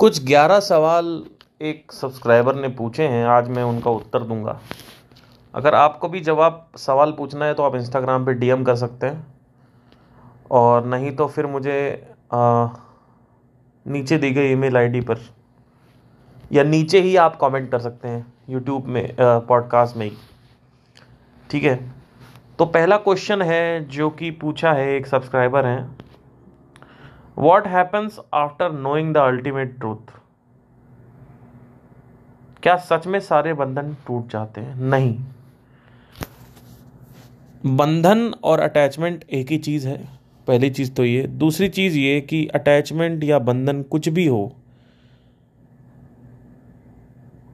कुछ 11 सवाल एक सब्सक्राइबर ने पूछे हैं, आज मैं उनका उत्तर दूंगा। अगर आपको भी जवाब सवाल पूछना है तो आप इंस्टाग्राम पे डीएम कर सकते हैं, और नहीं तो फिर मुझे नीचे दी गई ईमेल आईडी पर या नीचे ही आप कमेंट कर सकते हैं यूट्यूब में पॉडकास्ट में ही, ठीक है। तो पहला क्वेश्चन है जो कि पूछा है एक सब्सक्राइबर हैं, what happens after knowing the ultimate truth. क्या सच में सारे बंधन टूट जाते हैं? नहीं, बंधन और अटैचमेंट एक ही चीज़ है, पहली चीज़ तो ये। दूसरी चीज़ ये कि अटैचमेंट या बंधन कुछ भी हो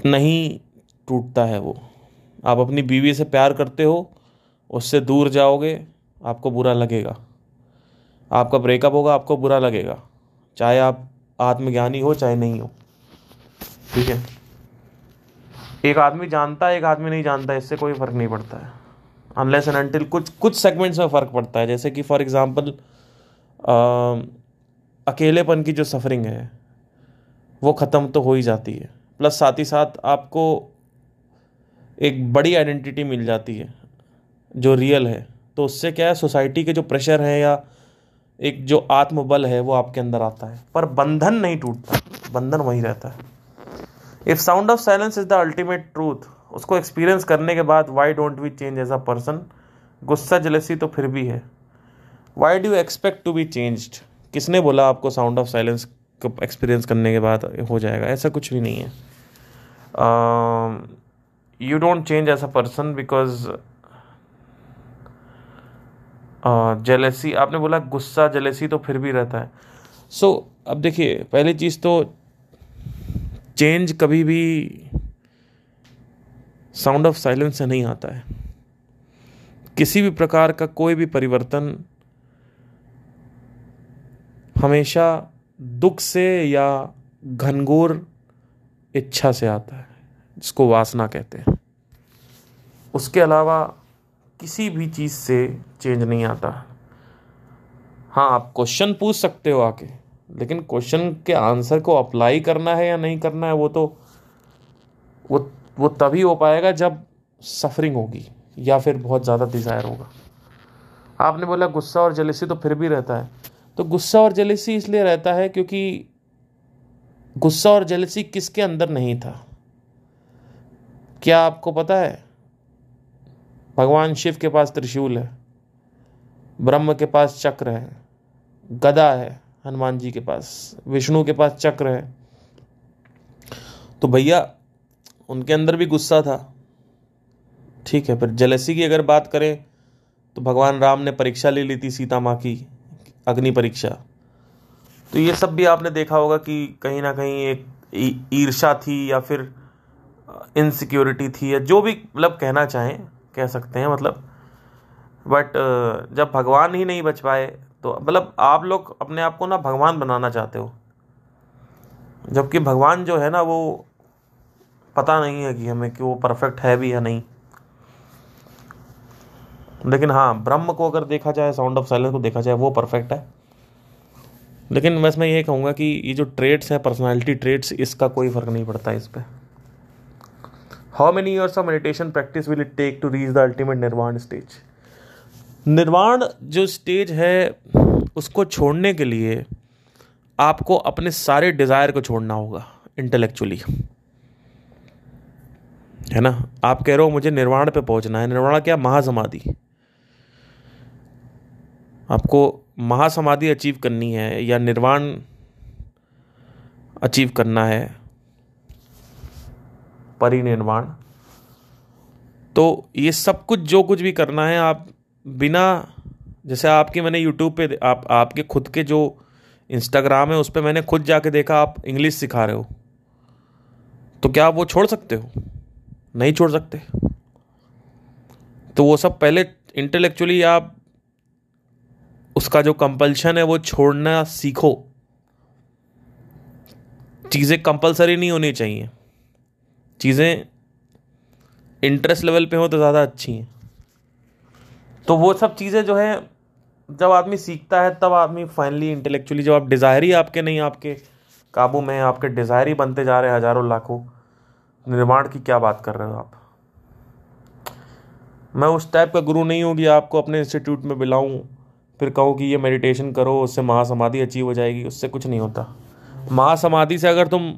नहीं टूटता है वो। आप अपनी बीवी से प्यार करते हो, उससे दूर जाओगे, आपको बुरा लगेगा, आपका ब्रेकअप होगा, आपको बुरा लगेगा, चाहे आप आत्मज्ञानी हो चाहे नहीं हो, ठीक है। एक आदमी जानता है एक आदमी नहीं जानता, इससे कोई फ़र्क नहीं पड़ता है, अनलेस एंड अनटिल कुछ सेगमेंट्स में फ़र्क पड़ता है। जैसे कि फॉर एग्जांपल अकेलेपन की जो सफरिंग है वो ख़त्म तो हो ही जाती है, प्लस साथ ही साथ आपको एक बड़ी आइडेंटिटी मिल जाती है जो रियल है। तो उससे क्या है, सोसाइटी के जो प्रेशर है या एक जो आत्मबल है वो आपके अंदर आता है, पर बंधन नहीं टूटता, बंधन वहीं रहता है। If sound of silence is the ultimate truth, उसको एक्सपीरियंस करने के बाद why don't we change as a person. गुस्सा जलसी तो फिर भी है, why do expect to be changed. किसने बोला आपको साउंड ऑफ साइलेंस को एक्सपीरियंस करने के बाद हो जाएगा? ऐसा कुछ भी नहीं है। You don't change as a person because jealousy, आपने बोला गुस्सा जेलेसी तो फिर भी रहता है। सो अब देखिए, पहली चीज़ तो चेंज कभी भी साउंड ऑफ साइलेंस से नहीं आता है। किसी भी प्रकार का कोई भी परिवर्तन हमेशा दुख से या घनघोर इच्छा से आता है, जिसको वासना कहते हैं। उसके अलावा किसी भी चीज़ से चेंज नहीं आता। हाँ, आप क्वेश्चन पूछ सकते हो आके, लेकिन क्वेश्चन के आंसर को अप्लाई करना है या नहीं करना है वो तो वो तभी हो पाएगा जब सफरिंग होगी या फिर बहुत ज़्यादा डिज़ायर होगा। आपने बोला गुस्सा और जेलसी तो फिर भी रहता है, तो गुस्सा और जेलसी इसलिए रहता है क्योंकि गुस्सा और जेलसी किसके अंदर नहीं था? क्या आपको पता है भगवान शिव के पास त्रिशूल है, ब्रह्म के पास चक्र है, गदा है, हनुमान जी के पास, विष्णु के पास चक्र है। तो भैया उनके अंदर भी गुस्सा था, ठीक है। फिर जेलसी की अगर बात करें तो भगवान राम ने परीक्षा ले ली थी सीता माँ की, अग्नि परीक्षा। तो ये सब भी आपने देखा होगा कि कहीं ना कहीं एक ईर्ष्या थी या फिर इनसिक्योरिटी थी या जो भी मतलब कहना चाहें कह सकते हैं मतलब। बट जब भगवान ही नहीं बच पाए तो मतलब आप लोग अपने आप को ना भगवान बनाना चाहते हो, जबकि भगवान जो है ना वो पता नहीं है कि हमें कि वो परफेक्ट है भी या नहीं। लेकिन हाँ, ब्रह्म को अगर देखा जाए, साउंड ऑफ साइलेंस को देखा जाए, वो परफेक्ट है। लेकिन बस मैं ये कहूँगा कि ये जो ट्रेट्स हैं, पर्सनालिटी ट्रेट्स, इसका कोई फ़र्क नहीं पड़ता इस पर। How many years of meditation practice will it take to reach the ultimate nirvana stage? निर्वाण जो स्टेज है उसको छोड़ने के लिए आपको अपने सारे डिज़ायर को छोड़ना होगा इंटेलेक्चुअली, है ना। आप कह रहे हो मुझे निर्वाण पे पहुंचना है, निर्वाण क्या? महासमाधि। आपको महासमाधि अचीव करनी है या निर्वाण अचीव करना है, परिनिर्वाण। तो ये सब कुछ जो कुछ भी करना है आप बिना, जैसे आपके मैंने YouTube पे आपके खुद के जो Instagram है उस पे मैंने खुद जाके देखा आप इंग्लिश सिखा रहे हो, तो क्या आप वो छोड़ सकते हो? नहीं छोड़ सकते। तो वो सब पहले इंटेलेक्चुअली आप उसका जो कंपल्शन है वो छोड़ना सीखो। चीज़ें कंपलसरी नहीं होनी चाहिए, चीज़ें इंटरेस्ट लेवल पे हो तो ज़्यादा अच्छी हैं। तो वो सब चीज़ें जो है जब आदमी सीखता है तब आदमी फाइनली इंटेलेक्चुअली, जब आप डिज़ायर ही आपके नहीं आपके काबू में, आपके डिज़ायर ही बनते जा रहे हैं हज़ारों लाखों, निर्वाण की क्या बात कर रहे हो आप। मैं उस टाइप का गुरु नहीं हूँ कि आपको अपने इंस्टीट्यूट में बुलाऊँ फिर कहूँ कि ये मेडिटेशन करो उससे महासमाधि अचीव हो जाएगी, उससे कुछ नहीं होता। महासमाधि से अगर तुम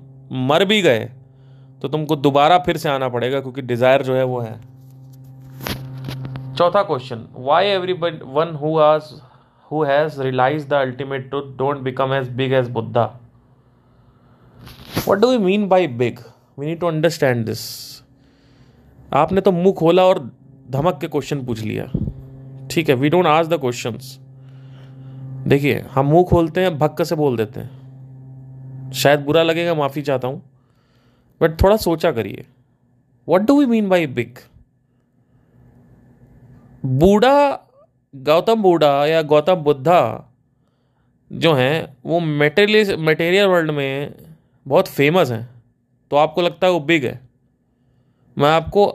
मर भी गए तो तुमको दोबारा फिर से आना पड़ेगा, क्योंकि डिज़ायर जो है वो है। चौथा question, why everybody one who has realise the ultimate truth don't become as big as Buddha. What do you mean by big, we need to understand this. आपने तो मुंह खोला और धमक के क्वेश्चन पूछ लिया, ठीक है। We don't ask the questions. देखिए, हम मुंह खोलते हैं, भक्क से बोल देते हैं, शायद बुरा लगेगा, माफ़ी चाहता हूँ, बट थोड़ा सोचा करिए, what do we mean by big. Buddha Gautam बूढ़ा या गौतम बुद्धा जो हैं वो मटेरियल वर्ल्ड में बहुत फेमस हैं, तो आपको लगता है वो बिग है। मैं आपको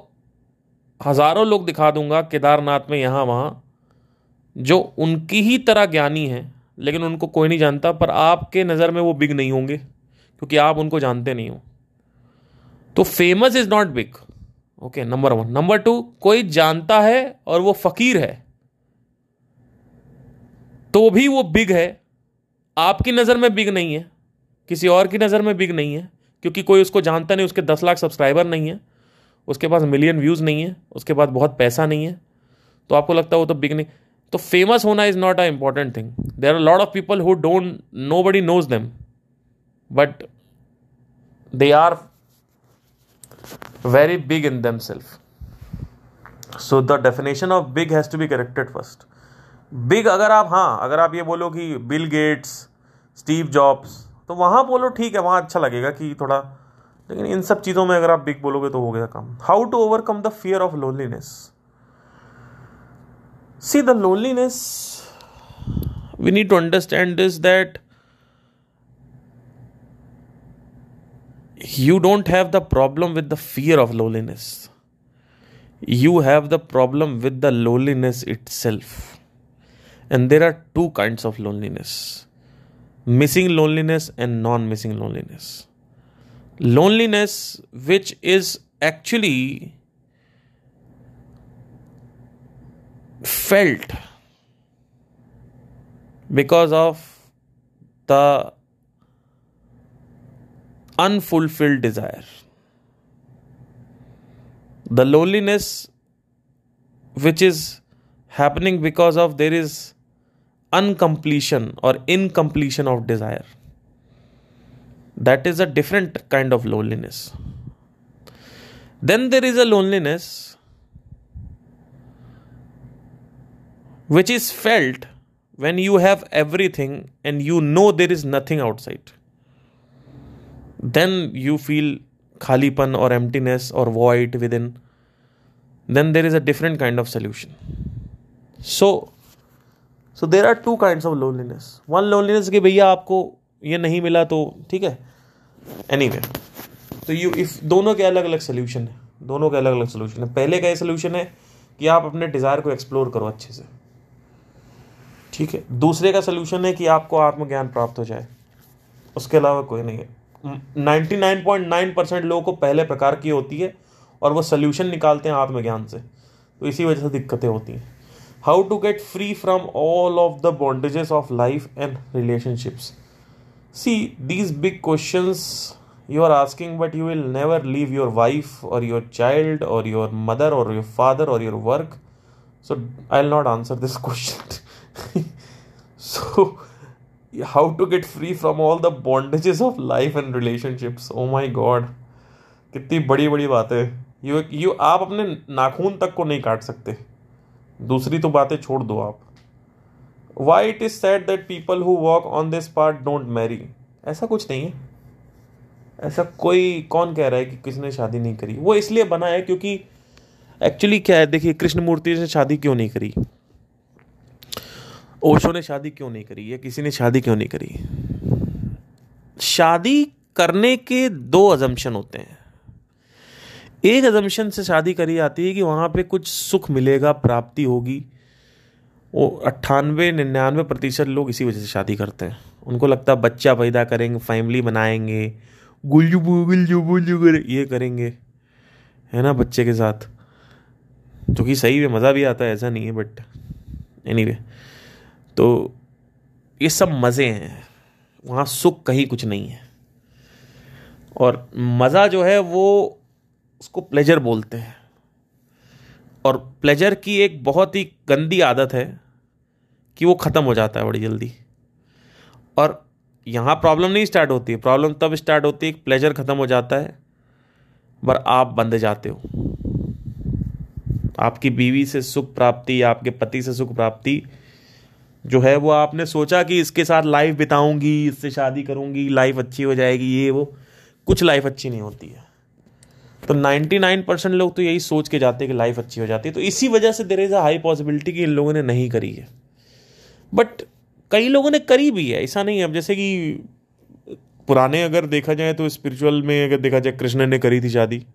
हज़ारों लोग दिखा दूंगा केदारनाथ में यहाँ वहाँ जो उनकी ही तरह ज्ञानी हैं, लेकिन उनको कोई नहीं जानता, पर आपके नज़र में वो बिग नहीं होंगे क्योंकि आप उनको जानते नहीं हो। तो famous is not big, okay, number one. Number two, कोई जानता है और वो फकीर है तो भी वो बिग है, आपकी नज़र में बिग नहीं है, किसी और की नज़र में बिग नहीं है, क्योंकि कोई उसको जानता नहीं, उसके 10 लाख सब्सक्राइबर नहीं है, उसके पास मिलियन व्यूज़ नहीं है, उसके पास बहुत पैसा नहीं है, तो आपको लगता है वो तो बिग नहीं। तो फेमस होना is not a important thing. There are lot of people who don't, nobody knows them, but they are very big in themselves. So the definition of big has to be corrected first. Big अगर आप ये बोलो कि Bill Gates, Steve jobs, तो वहाँ बोलो, ठीक है, वहाँ अच्छा लगेगा कि थोड़ा, लेकिन इन सब चीज़ों में अगर आप बिग बोलोगे तो हो गया काम। How to overcome the fear of loneliness. See the loneliness, we need to understand this that you don't have the problem with the fear of loneliness. You have the problem with the loneliness itself. And there are two kinds of loneliness. Missing loneliness and non-missing loneliness. Loneliness which is actually felt because of the unfulfilled desire. The loneliness which is happening because of there is uncompletion or incompletion of desire. That is a different kind of loneliness. Then there is a loneliness which is felt when you have everything and you know there is nothing outside. Then you feel khalipan or emptiness or void within. Then there is a different kind of solution. So there are two kinds of loneliness. One loneliness कि भैया आपको ये नहीं मिला तो ठीक है, anyway. तो you if दोनों के अलग अलग सोल्यूशन है, दोनों के अलग अलग सोल्यूशन है। पहले का ये सोल्यूशन है कि आप अपने डिज़ायर को एक्सप्लोर करो अच्छे से, ठीक है। दूसरे का सोल्यूशन है कि आपको आत्मज्ञान प्राप्त हो जाए, उसके अलावा कोई नहीं है। 99.9% लोगों को पहले प्रकार की होती है और वो सोल्यूशन निकालते हैं आत्मज्ञान से, तो इसी वजह से दिक्कतें होती हैं। How to get free from all of the bondages of life and relationships. See these big questions you are asking, but you will never leave your wife और योर चाइल्ड और योर मदर और your father और your work, so I will not answer this question. So how to get free from all the bondages of life and relationships. Oh my god, कितनी बड़ी बड़ी बातें। You आप अपने नाखून तक को नहीं काट सकते, दूसरी तो बातें छोड़ दो आप। why it is said that people who walk on this path don't marry? ऐसा कुछ नहीं है, ऐसा कोई, कौन कह रहा है कि किसने शादी नहीं करी? वो इसलिए बना है क्योंकि एक्चुअली क्या है, देखिए, कृष्णमूर्ति ने शादी क्यों नहीं करी, ओशो ने शादी क्यों नहीं करी, या किसी ने शादी क्यों नहीं करी? शादी करने के दो अजम्पशन होते हैं। एक अजम्पशन से शादी करी जाती है कि वहाँ पे कुछ सुख मिलेगा, प्राप्ति होगी, वो 98-99% लोग इसी वजह से शादी करते हैं। उनको लगता बच्चा पैदा करेंगे, फैमिली बनाएंगे, गुलजू ये करेंगे, है ना, बच्चे के साथ, जो कि सही में मज़ा भी आता है, ऐसा नहीं है, बट एनीवे तो ये सब मज़े हैं, वहाँ सुख कहीं कुछ नहीं है। और मज़ा जो है वो उसको प्लेजर बोलते हैं, और प्लेजर की एक बहुत ही गंदी आदत है कि वो ख़त्म हो जाता है बड़ी जल्दी। और यहाँ प्रॉब्लम नहीं स्टार्ट होती है, प्रॉब्लम तब स्टार्ट होती है कि प्लेजर ख़त्म हो जाता है पर आप बंधे जाते हो। आपकी बीवी से सुख प्राप्ति, आपके पति से सुख प्राप्ति जो है वो आपने सोचा कि इसके साथ लाइफ बिताऊंगी, इससे शादी करूंगी, लाइफ अच्छी हो जाएगी, ये वो, कुछ लाइफ अच्छी नहीं होती है। तो 99% लोग तो यही सोच के जाते हैं कि लाइफ अच्छी हो जाती है। तो इसी वजह से there is a high possibility कि इन लोगों ने नहीं करी है, बट कई लोगों ने करी भी है, ऐसा नहीं है। अब जैसे कि पुराने अगर देखा जाए तो स्पिरिचुअल में अगर देखा जाए, कृष्ण ने करी थी शादी,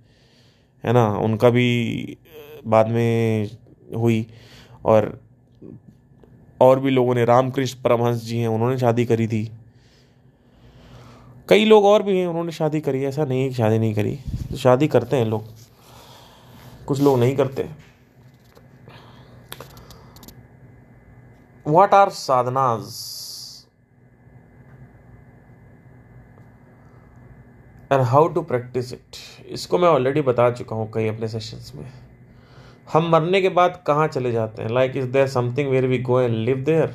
है ना, उनका भी बाद में हुई, और भी लोगों ने, रामकृष्ण परमहंस जी हैं, उन्होंने शादी करी थी, कई लोग और भी हैं उन्होंने शादी करी, ऐसा नहीं है कि शादी नहीं करी, तो शादी करते हैं लोग, कुछ लोग नहीं करते। What are sadhanas? And how to practice it? इसको मैं ऑलरेडी बता चुका हूँ कई अपने सेशंस में। हम मरने के बाद कहाँ चले जाते हैं? Like is there something where we go and live there?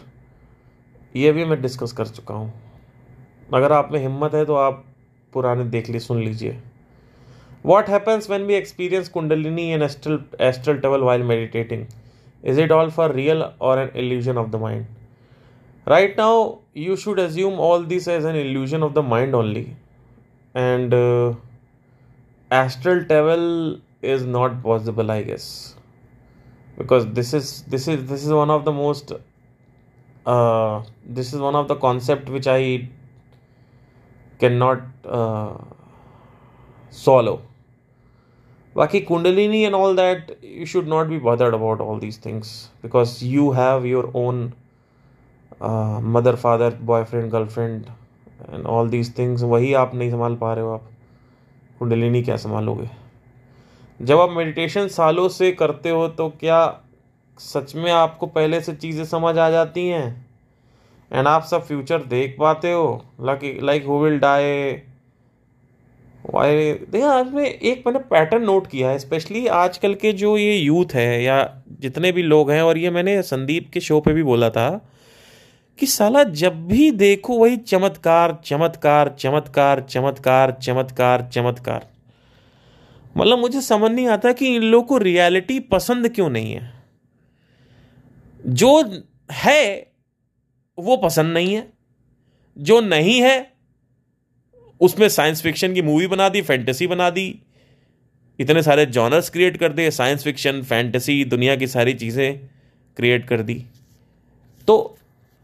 ये भी मैं डिस्कस कर चुका हूँ। अगर आप में हिम्मत है तो आप पुराने देख ली, सुन लीजिए। What happens when we experience kundalini and astral travel while meditating? Is it all for real और an illusion of the mind? Right now you should assume all this as an illusion of the mind only, and astral travel is not possible, I guess, because this is one of the most this is one of the concept which I cannot swallow. Baki Kundalini and all that, you should not be bothered about all these things because you have your own mother, father, boyfriend, girlfriend and all these things. वही आप नहीं संभाल पा रहे हो, आप कुंडलिनी क्या संभालोगे? जब आप मेडिटेशन सालों से करते हो तो क्या सच में आपको पहले से चीज़ें समझ आ जाती हैं एंड आप सब फ्यूचर देख पाते हो? Like who will die, why? देखिए, आज में एक मैंने पैटर्न नोट किया है, स्पेशली आजकल के जो ये यूथ है या जितने भी लोग हैं, और ये मैंने संदीप के शो पे भी बोला था कि साला जब भी देखो वही चमत्कार चमत्कार चमत्कार चमत्कार चमत्कार चमत्कार। मतलब मुझे समझ नहीं आता कि इन लोगों को रियलिटी पसंद क्यों नहीं है। जो है वो पसंद नहीं है, जो नहीं है उसमें साइंस फिक्शन की मूवी बना दी, फैंटेसी बना दी, इतने सारे जॉनर्स क्रिएट कर दिए, साइंस फिक्शन, फैंटेसी, दुनिया की सारी चीज़ें क्रिएट कर दी। तो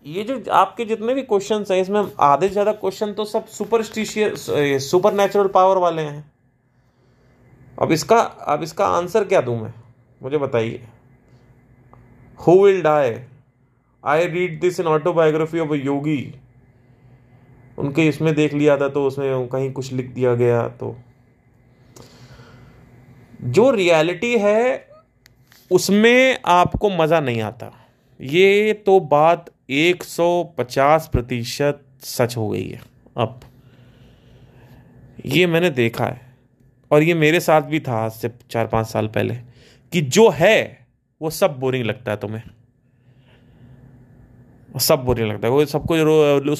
ये जो आपके जितने भी क्वेश्चन हैं, इसमें आधे से ज़्यादा क्वेश्चन तो सब सुपरस्टिशियस, सुपर नेचुरल पावर वाले हैं। अब इसका आंसर क्या दूं मैं, मुझे बताइए। Who will die? I read this in autobiography of a योगी। उनके इसमें देख लिया था तो उसमें कहीं कुछ लिख दिया गया। तो जो रियलिटी है उसमें आपको मज़ा नहीं आता, ये तो बात 150% सच हो गई है। अब ये मैंने देखा है और ये मेरे साथ भी था आज से 4-5 साल पहले, कि जो है वो सब बोरिंग लगता है तुम्हें, सब बोरिंग लगता है, वो सब कुछ,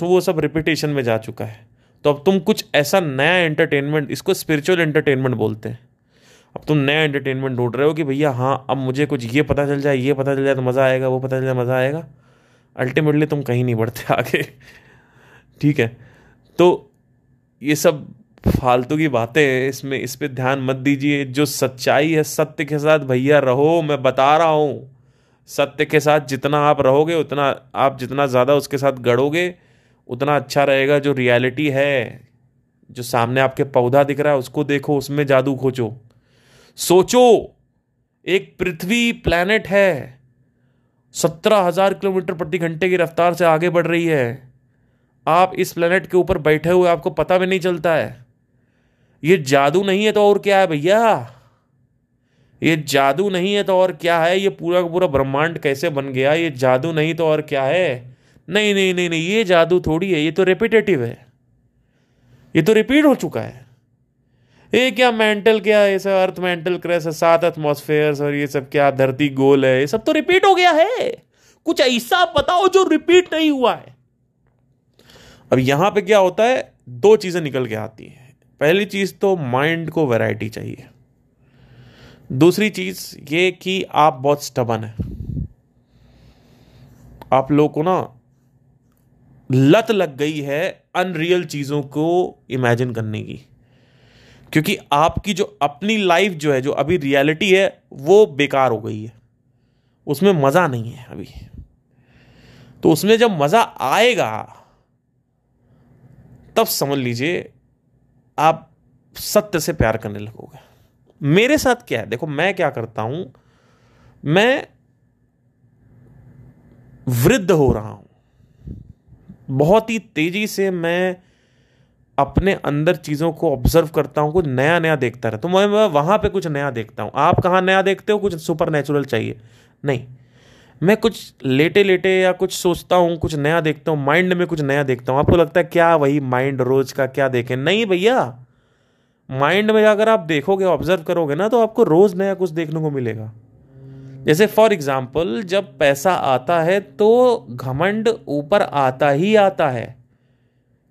वो सब रिपीटेशन में जा चुका है। तो अब तुम कुछ ऐसा नया एंटरटेनमेंट, इसको स्पिरिचुअल एंटरटेनमेंट बोलते हैं, अब तुम नया एंटरटेनमेंट ढूंढ रहे हो कि भैया हाँ अब मुझे कुछ ये पता चल जाए, ये पता चल जाए तो मज़ा आएगा, वो पता चल जाए मज़ा आएगा। अल्टीमेटली तुम कहीं नहीं बढ़ते आगे, ठीक है? तो ये सब फालतू की बातें हैं, इसमें इस पे ध्यान मत दीजिए। जो सच्चाई है, सत्य के साथ भैया रहो, मैं बता रहा हूँ। सत्य के साथ जितना आप रहोगे, उतना आप जितना ज़्यादा उसके साथ गढ़ोगे उतना अच्छा रहेगा। जो रियलिटी है, जो सामने आपके पौधा दिख रहा है उसको देखो, उसमें जादू खोजो। सोचो एक पृथ्वी प्लैनेट है, 17,000 किलोमीटर प्रति घंटे की रफ्तार से आगे बढ़ रही है, आप इस प्लेनेट के ऊपर बैठे हुए आपको पता भी नहीं चलता है। ये जादू नहीं है तो और क्या है भैया, ये जादू नहीं है तो और क्या है, ये पूरा का पूरा ब्रह्मांड कैसे बन गया, ये जादू नहीं तो और क्या है। नहीं नहीं नहीं नहीं, ये जादू थोड़ी है, ये तो रिपीटेटिव है, ये तो रिपीट हो चुका है। ये क्या मेंटल क्या है, सब अर्थ मेंटल क्रैश है, 7 एटमॉस्फेयर्स और ये सब क्या धरती गोल है, ये सब तो रिपीट हो गया है। कुछ ऐसा बताओ जो रिपीट नहीं हुआ है। अब यहां पे क्या होता है, दो चीजें निकल के आती हैं। पहली चीज तो माइंड को वैरायटी चाहिए, दूसरी चीज ये कि आप बहुत स्टबन है, आप लोगों को ना लत लग गई है अनरियल चीजों को इमेजिन करने की, क्योंकि आपकी जो अपनी लाइफ जो है, जो अभी रियलिटी है वो बेकार हो गई है, उसमें मजा नहीं है अभी। तो उसमें जब मजा आएगा तब समझ लीजिए आप सत्य से प्यार करने लगोगे। मेरे साथ क्या है, देखो मैं क्या करता हूं, मैं वृद्ध हो रहा हूं बहुत ही तेजी से, मैं अपने अंदर चीजों को ऑब्जर्व करता हूं, कुछ नया नया देखता रहता हूं। तो मैं वहां पे कुछ नया देखता हूं। आप कहां नया देखते हो, कुछ सुपर नेचुरल चाहिए, नहीं, मैं कुछ लेटे लेटे या कुछ सोचता हूं, कुछ नया देखता हूं, माइंड में कुछ नया देखता हूं। आपको लगता है क्या वही माइंड रोज का क्या देखें, नहीं भैया, माइंड में अगर आप देखोगे ऑब्जर्व करोगे ना तो आपको रोज नया कुछ देखने को मिलेगा। जैसे फॉर एग्जाम्पल जब पैसा आता है तो घमंड ऊपर आता ही आता है।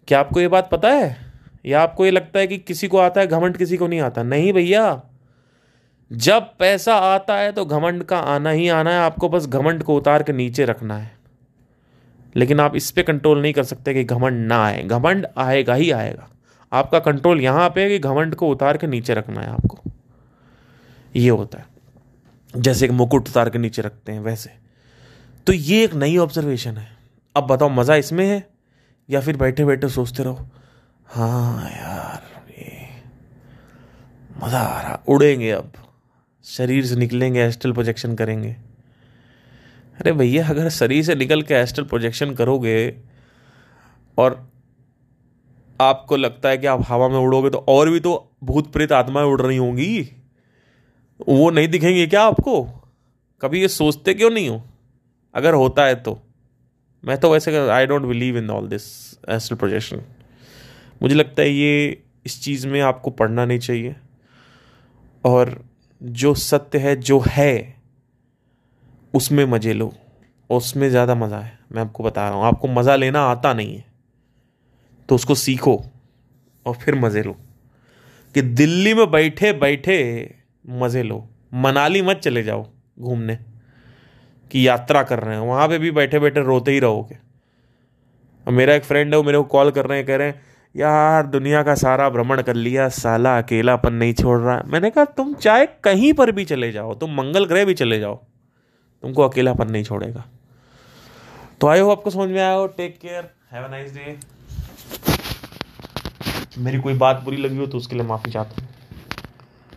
क्या आपको ये बात पता है, या आपको ये लगता है कि किसी को आता है घमंड किसी को नहीं आता? नहीं भैया, जब पैसा आता है तो घमंड का आना ही आना है, आपको बस घमंड को उतार के नीचे रखना है। लेकिन आप इस पे कंट्रोल नहीं कर सकते कि घमंड ना आए, घमंड आएगा ही आएगा। आपका कंट्रोल यहाँ पे है कि घमंड को उतार के नीचे रखना है आपको, ये होता है। जैसे एक मुकुट उतार के नीचे रखते हैं वैसे। तो ये एक नई ऑब्जर्वेशन है। अब बताओ मज़ा इसमें है या फिर बैठे बैठे सोचते रहो हाँ यार ये मज़ा आ रहा, उड़ेंगे अब, शरीर से निकलेंगे, एस्ट्रल प्रोजेक्शन करेंगे। अरे भैया अगर शरीर से निकल के एस्ट्रल प्रोजेक्शन करोगे और आपको लगता है कि आप हवा में उड़ोगे तो और भी तो भूत प्रेत आत्माएं उड़ रही होंगी, वो नहीं दिखेंगे क्या आपको? कभी ये सोचते क्यों नहीं हो? अगर होता है तो मैं तो वैसे I don't believe in all this astral projection. मुझे लगता है ये इस चीज़ में आपको पढ़ना नहीं चाहिए और जो सत्य है जो है उसमें मज़े लो, उसमें ज़्यादा मज़ा है। मैं आपको बता रहा हूँ, आपको मज़ा लेना आता नहीं है तो उसको सीखो और फिर मज़े लो। कि दिल्ली में बैठे बैठे मज़े लो, मनाली मत चले जाओ घूमने की यात्रा कर रहे हैं, वहाँ पे भी बैठे बैठे रोते ही रहोगे। अब मेरा एक फ्रेंड है, वो मेरे को कॉल कर रहे हैं, कह रहे हैं यार दुनिया का सारा भ्रमण कर लिया, साला अकेलापन नहीं छोड़ रहा। मैंने कहा तुम चाहे कहीं पर भी चले जाओ, तुम मंगल ग्रह भी चले जाओ, तुमको अकेलापन नहीं छोड़ेगा। तो आई होप आपको समझ में आया हो। Take care, have a nice day. मेरी कोई बात बुरी लगी हो तो उसके लिए माफ़ी चाहता हूँ।